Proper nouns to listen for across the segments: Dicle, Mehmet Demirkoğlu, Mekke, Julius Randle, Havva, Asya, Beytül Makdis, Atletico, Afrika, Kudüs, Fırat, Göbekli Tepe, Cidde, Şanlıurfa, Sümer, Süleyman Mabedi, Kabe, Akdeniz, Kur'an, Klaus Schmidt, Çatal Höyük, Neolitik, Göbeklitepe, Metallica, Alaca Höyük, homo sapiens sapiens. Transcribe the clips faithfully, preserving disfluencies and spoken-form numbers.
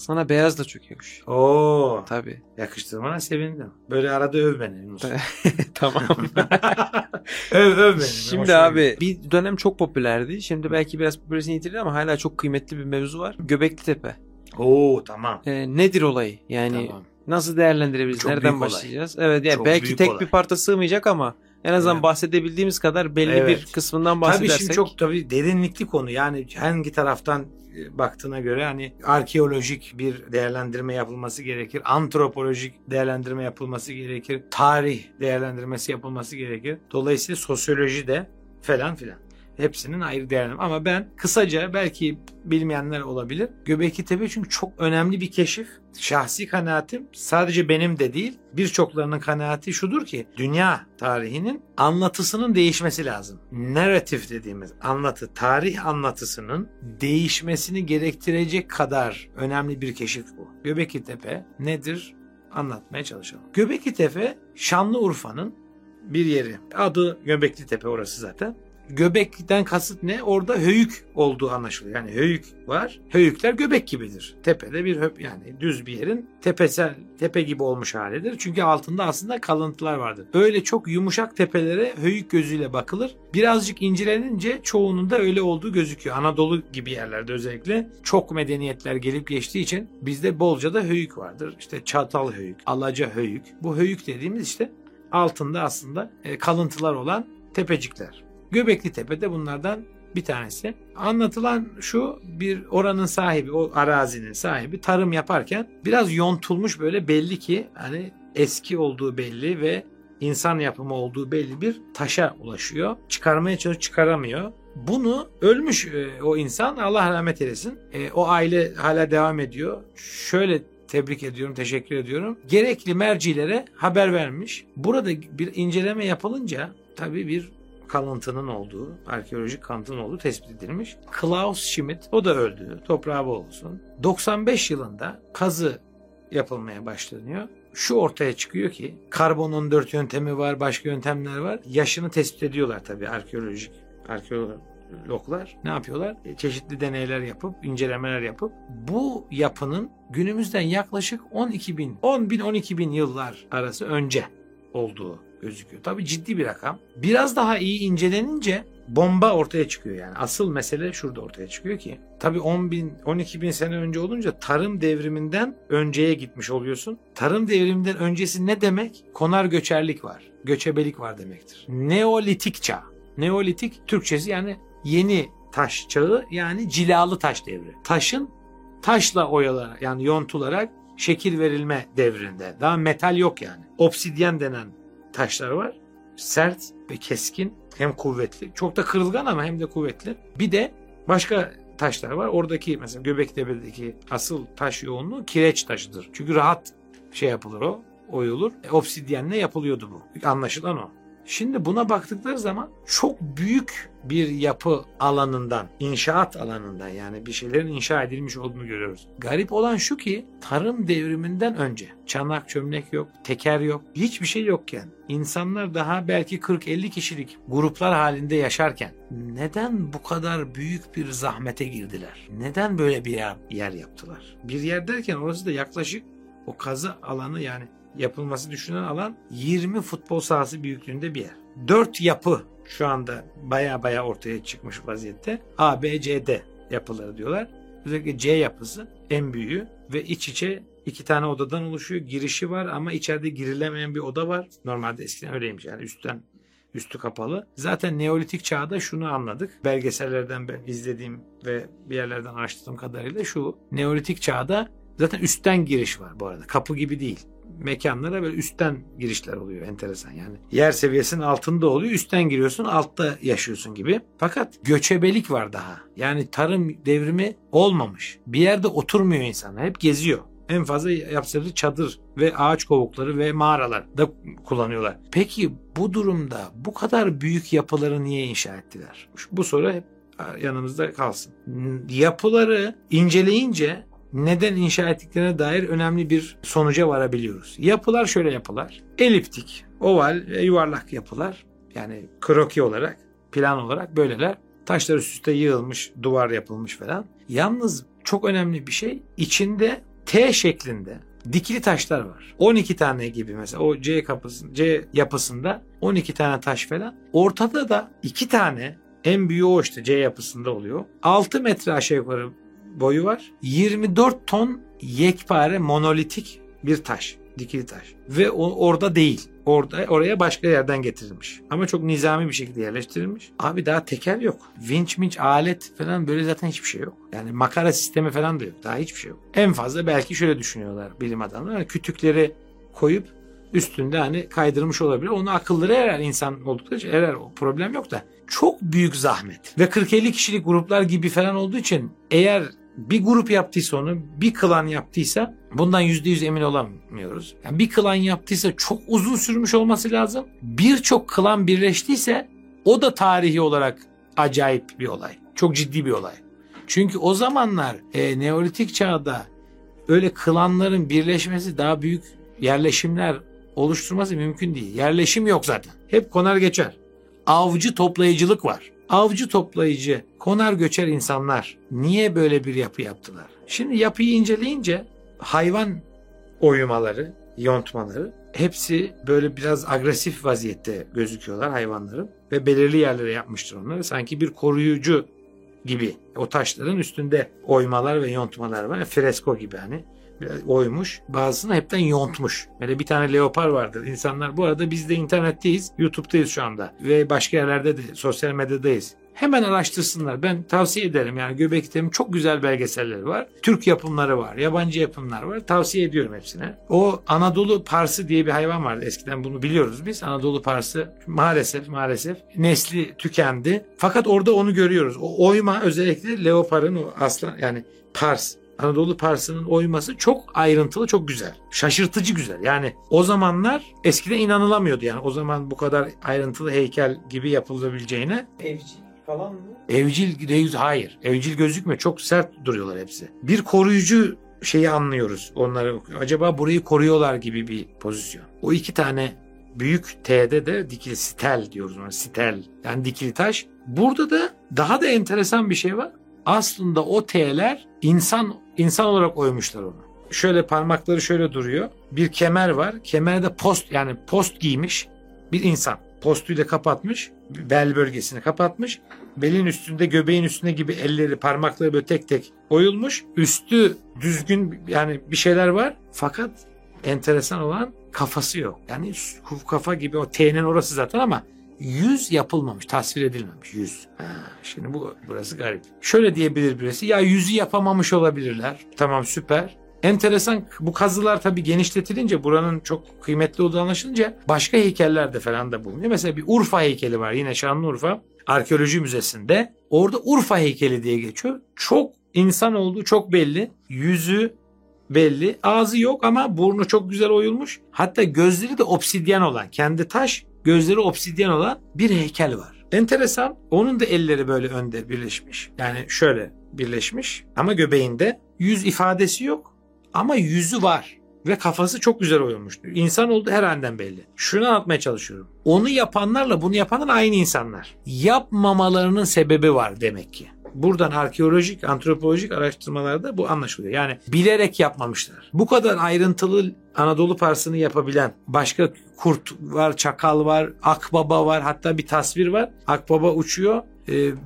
Sana beyaz da çok yakışıyor. Oo. Tabii. Yakıştırmana sevindim. Böyle arada öv beni. Tamam. öv öv beni. Şimdi hoş abi benim. Bir dönem çok popülerdi. Şimdi belki biraz popülerini yitirdi ama hala çok kıymetli bir mevzu var. Göbekli Tepe. Oo tamam. Ee, nedir olayı? Yani tamam. Nasıl değerlendirebiliriz? Çok nereden başlayacağız? Olay. Evet yani çok belki tek olay. Bir parça sığmayacak ama en azından evet. bahsedebildiğimiz kadar belli evet. bir kısmından bahsedersek. Tabii şimdi çok tabii derinlikli konu. Yani hangi taraftan baktığına göre hani arkeolojik bir değerlendirme yapılması gerekir. Antropolojik değerlendirme yapılması gerekir. Tarih değerlendirmesi yapılması gerekir. Dolayısıyla sosyoloji de falan filan. Hepsinin ayrı değerlendirme. Ama ben kısaca belki bilmeyenler olabilir. Göbekli Tepe çünkü çok önemli bir keşif. Şahsi kanaatim sadece benim de değil birçoklarının kanaati şudur ki dünya tarihinin anlatısının değişmesi lazım. Narratif dediğimiz anlatı, tarih anlatısının değişmesini gerektirecek kadar önemli bir keşif bu. Göbekli Tepe nedir? Anlatmaya çalışalım. Göbekli Tepe Şanlıurfa'nın bir yeri. Adı Göbekli Tepe orası zaten. Göbekten kasıt ne? Orada höyük olduğu anlaşılıyor. Yani höyük var. Höyükler göbek gibidir. Tepede bir höp yani düz bir yerin tepesel tepe gibi olmuş halidir. Çünkü altında aslında kalıntılar vardır. Böyle çok yumuşak tepelere höyük gözüyle bakılır. Birazcık incelenince çoğunun da öyle olduğu gözüküyor. Anadolu gibi yerlerde özellikle çok medeniyetler gelip geçtiği için bizde bolca da höyük vardır. İşte çatal höyük, alaca höyük. Bu höyük dediğimiz işte altında aslında kalıntılar olan tepecikler. Göbekli Tepe'de bunlardan bir tanesi. Anlatılan şu, bir oranın sahibi, o arazinin sahibi tarım yaparken biraz yontulmuş böyle belli ki hani eski olduğu belli ve insan yapımı olduğu belli bir taşa ulaşıyor. Çıkarmaya çalışıyor, çıkaramıyor. Bunu ölmüş e, o insan, Allah rahmet eylesin. E, o aile hala devam ediyor. Şöyle tebrik ediyorum, teşekkür ediyorum. Gerekli mercilere haber vermiş. Burada bir inceleme yapılınca tabii bir kalıntının olduğu, arkeolojik kalıntının olduğu tespit edilmiş. Klaus Schmidt, o da öldü, toprağı bol olsun. doksan beş yılında kazı yapılmaya başlanıyor. Şu ortaya çıkıyor ki karbon on dört yöntemi var, başka yöntemler var. Yaşını tespit ediyorlar tabii arkeolojik, arkeologlar. Ne yapıyorlar? Çeşitli deneyler yapıp, incelemeler yapıp bu yapının günümüzden yaklaşık on iki bin, on bin on iki bin yıllar arası önce olduğu gözüküyor. Tabii ciddi bir rakam. Biraz daha iyi incelenince bomba ortaya çıkıyor yani. Asıl mesele şurada ortaya çıkıyor ki tabii on bin, on iki bin sene önce olunca tarım devriminden önceye gitmiş oluyorsun. Tarım devriminden öncesi ne demek? Konar göçerlik var. Göçebelik var demektir. Neolitik çağ. Neolitik Türkçesi yani yeni taş çağı yani cilalı taş devri. Taşın taşla oyalarak yani yontularak şekil verilme devrinde. Daha metal yok yani. Obsidyen denen taşlar var. Sert ve keskin. Hem kuvvetli. Çok da kırılgan ama hem de kuvvetli. Bir de başka taşlar var. Oradaki mesela Göbektepe'deki asıl taş yoğunluğu kireç taşıdır. Çünkü rahat şey yapılır o. Oyulur. E, obsidyenle yapılıyordu bu. Anlaşılan o. Şimdi buna baktıkları zaman çok büyük bir yapı alanından, inşaat alanından yani bir şeylerin inşa edilmiş olduğunu görüyoruz. Garip olan şu ki tarım devriminden önce çanak çömlek yok, teker yok, hiçbir şey yokken insanlar daha belki kırk elli kişilik gruplar halinde yaşarken neden bu kadar büyük bir zahmete girdiler? Neden böyle bir yer, yer yaptılar? Bir yer derken orası da yaklaşık o kazı alanı yani yapılması düşünülen alan yirmi futbol sahası büyüklüğünde bir yer. dört yapı şu anda baya baya ortaya çıkmış vaziyette. A, B, C, D yapıları diyorlar. Özellikle C yapısı en büyüğü ve iç içe iki tane odadan oluşuyor. Girişi var ama içeride girilemeyen bir oda var. Normalde eskiden öyleymiş yani üstten üstü kapalı. Zaten Neolitik çağda şunu anladık. Belgesellerden ben izlediğim ve bir yerlerden araştırdığım kadarıyla şu. Neolitik çağda zaten üstten giriş var bu arada. Kapı gibi değil. Mekanlara böyle üstten girişler oluyor, enteresan yani. Yer seviyesinin altında oluyor, üstten giriyorsun, altta yaşıyorsun gibi. Fakat göçebelik var daha. Yani tarım devrimi olmamış. Bir yerde oturmuyor insanlar, hep geziyor. En fazla yapsaları çadır ve ağaç kovukları ve mağaralar da kullanıyorlar. Peki bu durumda bu kadar büyük yapıları niye inşa ettiler? Bu soru hep yanımızda kalsın. Yapıları inceleyince neden inşa ettiklerine dair önemli bir sonuca varabiliyoruz. Yapılar şöyle yapılar. Eliptik, oval ve yuvarlak yapılar. Yani kroki olarak, plan olarak böyleler. Taşlar üst üste yığılmış, duvar yapılmış falan. Yalnız çok önemli bir şey. İçinde T şeklinde dikili taşlar var. on iki tane gibi mesela o C kapısı, C yapısında on iki tane taş falan. Ortada da iki tane, en büyüğü o işte C yapısında oluyor. altı metre aşağı yukarı boyu var. yirmi dört ton yekpare monolitik bir taş, dikili taş. Ve o, orada değil. Orada, oraya başka yerden getirilmiş. Ama çok nizami bir şekilde yerleştirilmiş. Abi daha teker yok. Vinç minç alet falan böyle zaten hiçbir şey yok. Yani makara sistemi falan da yok. Daha hiçbir şey yok. En fazla belki şöyle düşünüyorlar bilim adamları. Yani kütükleri koyup üstünde hani kaydırmış olabilir. Onu akılları erer, insan oldukları için erer. O problem yok da. Çok büyük zahmet. Ve kırk elli kişilik gruplar gibi falan olduğu için eğer bir grup yaptıysa onu, bir klan yaptıysa bundan yüzde yüz emin olamıyoruz. Yani bir klan yaptıysa çok uzun sürmüş olması lazım. Birçok klan birleştiyse o da tarihi olarak acayip bir olay. Çok ciddi bir olay. Çünkü o zamanlar e, Neolitik çağda öyle klanların birleşmesi, daha büyük yerleşimler oluşturması mümkün değil. Yerleşim yok zaten. Hep konar geçer. Avcı toplayıcılık var. Avcı toplayıcı, konar göçer insanlar niye böyle bir yapı yaptılar? Şimdi yapıyı inceleyince hayvan oyumaları, yontmaları hepsi böyle biraz agresif vaziyette gözüküyorlar hayvanların ve belirli yerlere yapmıştır onları. Sanki bir koruyucu gibi o taşların üstünde oymalar ve yontmalar var. Fresko gibi hani oymuş. Bazısını hepten yontmuş. Böyle bir tane leopar vardır. İnsanlar bu arada biz de internetteyiz. YouTube'dayız şu anda. Ve başka yerlerde de sosyal medyadayız. Hemen araştırsınlar. Ben tavsiye ederim. Yani Göbekli Tepe'nin çok güzel belgeselleri var. Türk yapımları var. Yabancı yapımlar var. Tavsiye ediyorum hepsine. O Anadolu Parsı diye bir hayvan vardı. Eskiden bunu biliyoruz biz. Anadolu Parsı maalesef maalesef nesli tükendi. Fakat orada onu görüyoruz. O oyma özellikle leoparın o aslan yani Pars. Anadolu Parsı'nın oyması çok ayrıntılı, çok güzel. Şaşırtıcı güzel. Yani o zamanlar eskiden inanılamıyordu. Yani o zaman bu kadar ayrıntılı heykel gibi yapılabileceğine. Evcil falan mı? Evcil reis, hayır. Evcil gözükmüyor. Çok sert duruyorlar hepsi. Bir koruyucu şeyi anlıyoruz. Onları acaba burayı koruyorlar gibi bir pozisyon. O iki tane büyük T'de de dikili stel diyoruz ona. Stel. Yani dikili taş. Burada da daha da enteresan bir şey var. Aslında o T'ler insan insan olarak oymuşlar onu. Şöyle parmakları şöyle duruyor. Bir kemer var. Kemerde post yani post giymiş bir insan. Postuyla kapatmış. Bel bölgesini kapatmış. Belin üstünde, göbeğin üstünde gibi elleri, parmakları böyle tek tek oyulmuş. Üstü düzgün yani bir şeyler var. Fakat enteresan olan kafası yok. Yani kafa gibi o T'nin orası zaten ama yüz yapılmamış, tasvir edilmemiş yüz. Ha, şimdi bu burası garip. Şöyle diyebilir birisi, ya yüzü yapamamış olabilirler. Tamam, süper. Enteresan bu kazılar tabii genişletilince, buranın çok kıymetli olduğu anlaşılınca başka heykeller de falan da bulunuyor. Mesela bir Urfa heykeli var, yine Şanlıurfa Arkeoloji Müzesi'nde. Orada Urfa heykeli diye geçiyor. Çok insan olduğu çok belli. Yüzü belli. Ağzı yok ama burnu çok güzel oyulmuş. Hatta gözleri de obsidyen olan, kendi taş gözleri obsidyen olan bir heykel var. Enteresan. Onun da elleri böyle önde birleşmiş. Yani şöyle birleşmiş ama göbeğinde yüz ifadesi yok ama yüzü var ve kafası çok güzel oyulmuş. İnsan olduğu her halinden belli. Şunu anlatmaya çalışıyorum. Onu yapanlarla bunu yapanlar aynı insanlar. Yapmamalarının sebebi var demek ki. Buradan arkeolojik, antropolojik araştırmalarda bu anlaşılıyor. Yani bilerek yapmamışlar. Bu kadar ayrıntılı Anadolu Parsı'nı yapabilen, başka kurt var, çakal var, akbaba var. Hatta bir tasvir var. Akbaba uçuyor.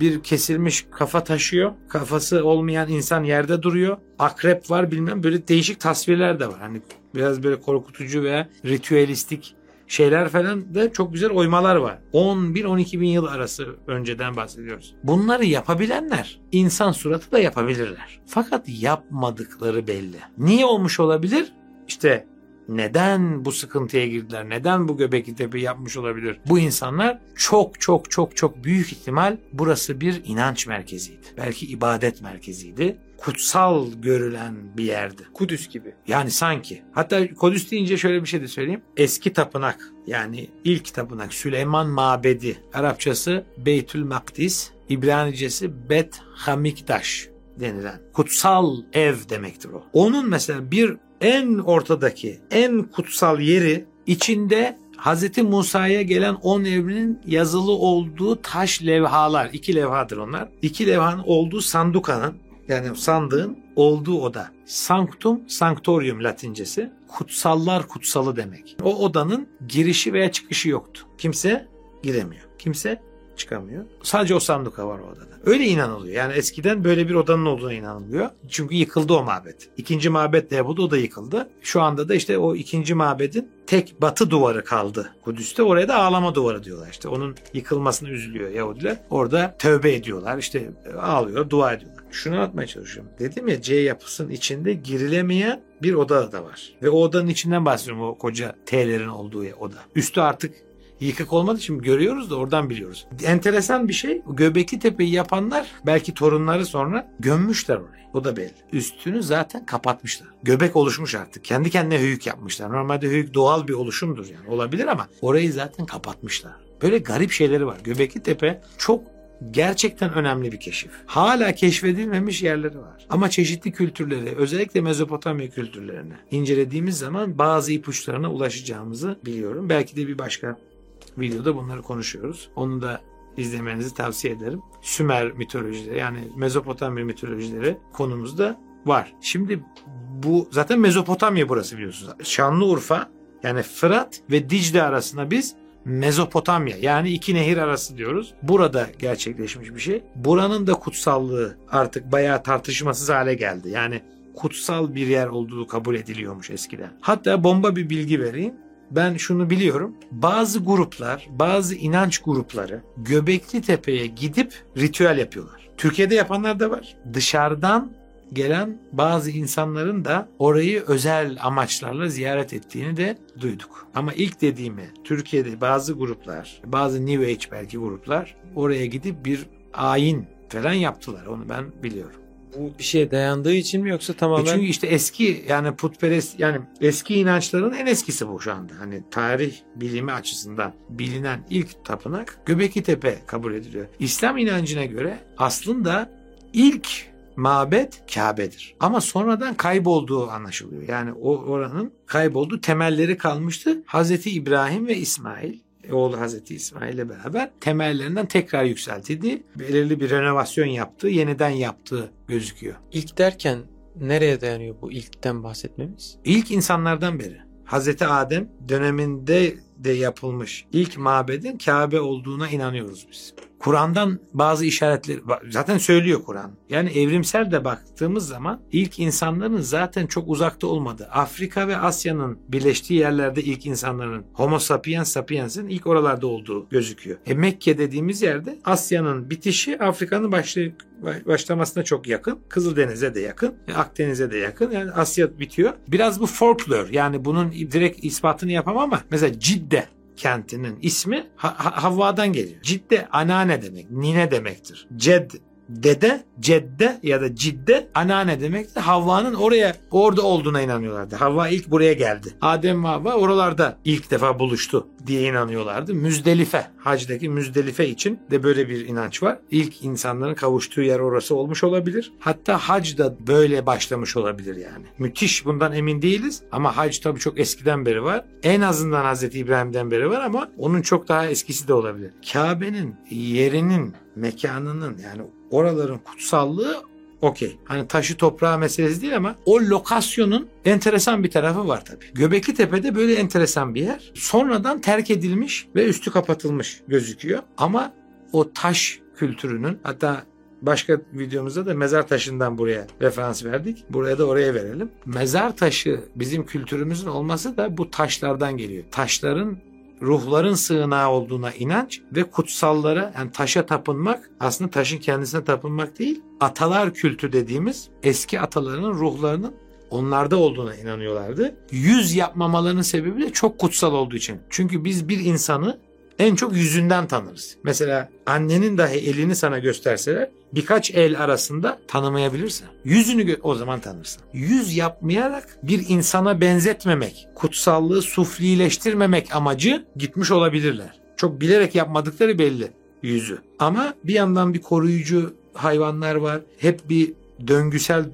Bir kesilmiş kafa taşıyor. Kafası olmayan insan yerde duruyor. Akrep var, bilmem, böyle değişik tasvirler de var. Hani biraz böyle korkutucu veya ritüelistik şeyler falan da çok güzel oymalar var. on bir on iki bin yıl arası önceden bahsediyoruz. Bunları yapabilenler insan suratı da yapabilirler. Fakat yapmadıkları belli. Niye olmuş olabilir? İşte neden bu sıkıntıya girdiler? Neden bu Göbekli Tepe yapmış olabilir? Bu insanlar çok çok çok çok büyük ihtimal burası bir inanç merkeziydi. Belki ibadet merkeziydi. Kutsal görülen bir yerdi. Kudüs gibi. Yani sanki. Hatta Kudüs deyince şöyle bir şey de söyleyeyim. Eski tapınak, yani ilk tapınak Süleyman Mabedi. Arapçası Beytül Makdis. İbranicesi Bet Hamikdaş denilen. Kutsal ev demektir o. Onun mesela bir en ortadaki, en kutsal yeri, içinde Hazreti Musa'ya gelen on evrenin yazılı olduğu taş levhalar. İki levhadır onlar. İki levhanın olduğu sandukanın, yani sandığın olduğu oda. Sanctum sanctorium Latincesi, kutsallar kutsalı demek. O odanın girişi veya çıkışı yoktu. Kimse giremiyor. Kimse çıkamıyor. Sadece o sanduka var o odada. Öyle inanılıyor. Yani eskiden böyle bir odanın olduğuna inanılıyor. Çünkü yıkıldı o mabet. İkinci mabet de yapıldı, o da yıkıldı. Şu anda da işte o ikinci mabedin tek batı duvarı kaldı Kudüs'te. Oraya da ağlama duvarı diyorlar işte. Onun yıkılmasını üzülüyor Yahudiler. Orada tövbe ediyorlar. İşte ağlıyor, dua ediyorlar. Şunu anlatmaya çalışıyorum. Dedim ya, C yapısının içinde girilemeyen bir oda da var. Ve o odanın içinden bahsediyorum, o koca T'lerin olduğu oda. Üstü artık yıkık olmadığı için görüyoruz da oradan biliyoruz. Enteresan bir şey, Göbekli Tepe'yi yapanlar belki torunları sonra gömmüşler orayı. O da belli. Üstünü zaten kapatmışlar. Göbek oluşmuş artık. Kendi kendine höyük yapmışlar. Normalde höyük doğal bir oluşumdur yani, olabilir ama orayı zaten kapatmışlar. Böyle garip şeyleri var. Göbekli Tepe çok gerçekten önemli bir keşif. Hala keşfedilmemiş yerleri var. Ama çeşitli kültürleri, özellikle Mezopotamya kültürlerini incelediğimiz zaman bazı ipuçlarına ulaşacağımızı biliyorum. Belki de bir başka videoda bunları konuşuyoruz. Onu da izlemenizi tavsiye ederim. Sümer mitolojileri, yani Mezopotamya mitolojileri konumuzda var. Şimdi bu zaten Mezopotamya, burası biliyorsunuz. Şanlıurfa, yani Fırat ve Dicle arasında biz Mezopotamya, yani iki nehir arası diyoruz. Burada gerçekleşmiş bir şey. Buranın da kutsallığı artık bayağı tartışmasız hale geldi. Yani kutsal bir yer olduğu kabul ediliyormuş eskiden. Hatta bomba bir bilgi vereyim. Ben şunu biliyorum. Bazı gruplar, bazı inanç grupları Göbekli Tepe'ye gidip ritüel yapıyorlar. Türkiye'de yapanlar da var. Dışarıdan gelen bazı insanların da orayı özel amaçlarla ziyaret ettiğini de duyduk. Ama ilk dediğimi, Türkiye'de bazı gruplar, bazı New Age belki gruplar oraya gidip bir ayin falan yaptılar. Onu ben biliyorum. Bu bir şeye dayandığı için mi yoksa tamamen? E çünkü işte eski, yani putperest, yani eski inançların en eskisi bu şu anda. Hani tarih bilimi açısından bilinen ilk tapınak Göbekli Tepe kabul ediliyor. İslam inancına göre aslında ilk mabet Kabe'dir. Ama sonradan kaybolduğu anlaşılıyor. Yani o oranın kaybolduğu temelleri kalmıştı. Hazreti İbrahim ve İsmail, oğlu Hazreti İsmail ile beraber temellerinden tekrar yükseltildi. Belirli bir renovasyon yaptı, yeniden yaptığı gözüküyor. İlk derken nereye dayanıyor bu ilkten bahsetmemiz? İlk insanlardan beri. Hazreti Adem döneminde de yapılmış ilk mabedin Kabe olduğuna inanıyoruz biz. Kur'an'dan bazı işaretleri zaten söylüyor Kur'an. Yani evrimsel de baktığımız zaman ilk insanların zaten çok uzakta olmadığı, Afrika ve Asya'nın birleştiği yerlerde ilk insanların, homo sapiens sapiens'in ilk oralarda olduğu gözüküyor. E Mekke dediğimiz yerde Asya'nın bitişi Afrika'nın başlığı başlamasına çok yakın. Kızıldeniz'e de yakın. Akdeniz'e de yakın. Yani Asya bitiyor. Biraz bu folklore. Yani bunun direkt ispatını yapamam ama mesela Cidde kentinin ismi ha- ha- Havva'dan geliyor. Cidde anneanne demek. Nine demektir. Ced dede, cedde ya da cidde anneanne demektir. Havva'nın oraya, orada olduğuna inanıyorlardı. Havva ilk buraya geldi. Adem ve Havva oralarda ilk defa buluştu diye inanıyorlardı. Müzdelife, hacdaki Müzdelife için de böyle bir inanç var. İlk insanların kavuştuğu yer orası olmuş olabilir. Hatta hac da böyle başlamış olabilir yani. Müthiş, bundan emin değiliz ama hac tabii çok eskiden beri var. En azından Hazreti İbrahim'den beri var ama onun çok daha eskisi de olabilir. Kabe'nin yerinin, mekanının, yani oraların kutsallığı okey. Hani taşı toprağı meselesi değil ama o lokasyonun enteresan bir tarafı var tabii. Göbekli Tepe'de böyle enteresan bir yer. Sonradan terk edilmiş ve üstü kapatılmış gözüküyor. Ama o taş kültürünün, hatta başka videomuzda da mezar taşından buraya referans verdik. Buraya da oraya verelim. Mezar taşı bizim kültürümüzün olması da bu taşlardan geliyor. Taşların, ruhların sığınağı olduğuna inanç ve kutsallara, yani taşa tapınmak, aslında taşın kendisine tapınmak değil, atalar kültü dediğimiz eski atalarının ruhlarının onlarda olduğuna inanıyorlardı. Yüz yapmamalarının sebebi de çok kutsal olduğu için. Çünkü biz bir insanı en çok yüzünden tanırız. Mesela annenin dahi elini sana gösterseler birkaç el arasında tanımayabilirsin. Yüzünü gö- o zaman tanırsın. Yüz yapmayarak bir insana benzetmemek, kutsallığı suflileştirmemek amacı gitmiş olabilirler. Çok bilerek yapmadıkları belli yüzü. Ama bir yandan bir koruyucu hayvanlar var. Hep bir döngüsel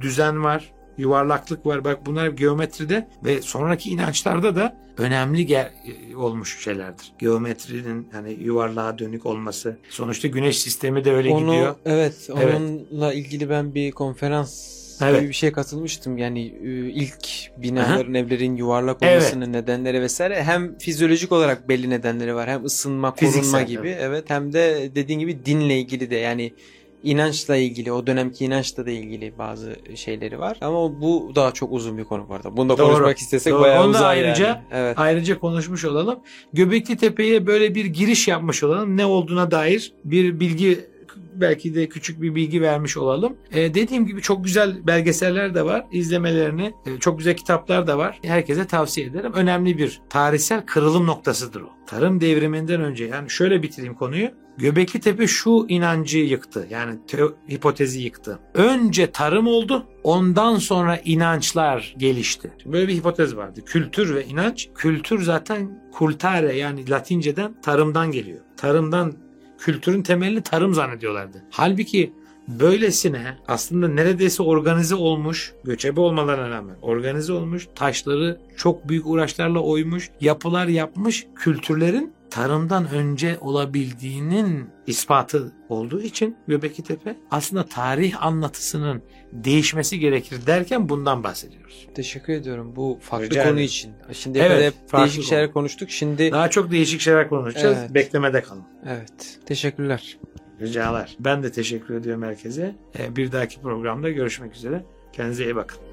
düzen var. yuvarlaklık var. Bak bunlar geometride ve sonraki inançlarda da önemli ger- olmuş şeylerdir. Geometrinin hani yuvarlığa dönük olması. Sonuçta güneş sistemi de öyle Onu, gidiyor. Evet, evet. Onunla ilgili ben bir konferans evet. gibi bir şeye katılmıştım. Yani ilk binaların, aha, evlerin yuvarlak olmasının evet. nedenleri vesaire. Hem fizyolojik olarak belli nedenleri var. Hem ısınma, fiziksel, korunma gibi. Evet. evet. Hem de dediğin gibi dinle ilgili de yani İnançla ilgili, o dönemki inançla da ilgili bazı şeyleri var. Ama bu daha çok uzun bir konu bu arada. Bunu da doğru, konuşmak istesek doğru. bayağı uzar ayrıca, yani. Evet. Ayrıca konuşmuş olalım. Göbekli Tepe'ye böyle bir giriş yapmış olalım. Ne olduğuna dair bir bilgi, belki de küçük bir bilgi vermiş olalım. Ee, dediğim gibi çok güzel belgeseller de var. İzlemelerini, çok güzel kitaplar da var. Herkese tavsiye ederim. Önemli bir tarihsel kırılım noktasıdır o. Tarım devriminden önce, yani şöyle bitireyim konuyu. Göbekli Tepe şu inancı yıktı. Yani teo- hipotezi yıktı. Önce tarım oldu. Ondan sonra inançlar gelişti. Şimdi böyle bir hipotez vardı. Kültür ve inanç. Kültür zaten kultare, yani Latinceden tarımdan geliyor. Tarımdan, kültürün temelini tarım zannediyorlardı. Halbuki böylesine aslında neredeyse organize olmuş, göçebe olmalarına rağmen organize olmuş, taşları çok büyük uğraşlarla oymuş, yapılar yapmış kültürlerin tarımdan önce olabildiğinin ispatı olduğu için Göbekli Tepe aslında tarih anlatısının değişmesi gerekir derken bundan bahsediyoruz. Teşekkür ediyorum bu farklı Rica konu ederim. için. Şimdi evet, hep değişik şeyler konu. konuştuk. Şimdi daha çok değişik şeyler konuşacağız. Evet. Beklemede kalın. Evet. Teşekkürler. Ricalar. Ben de teşekkür ediyorum herkese. Bir dahaki programda görüşmek üzere. Kendinize iyi bakın.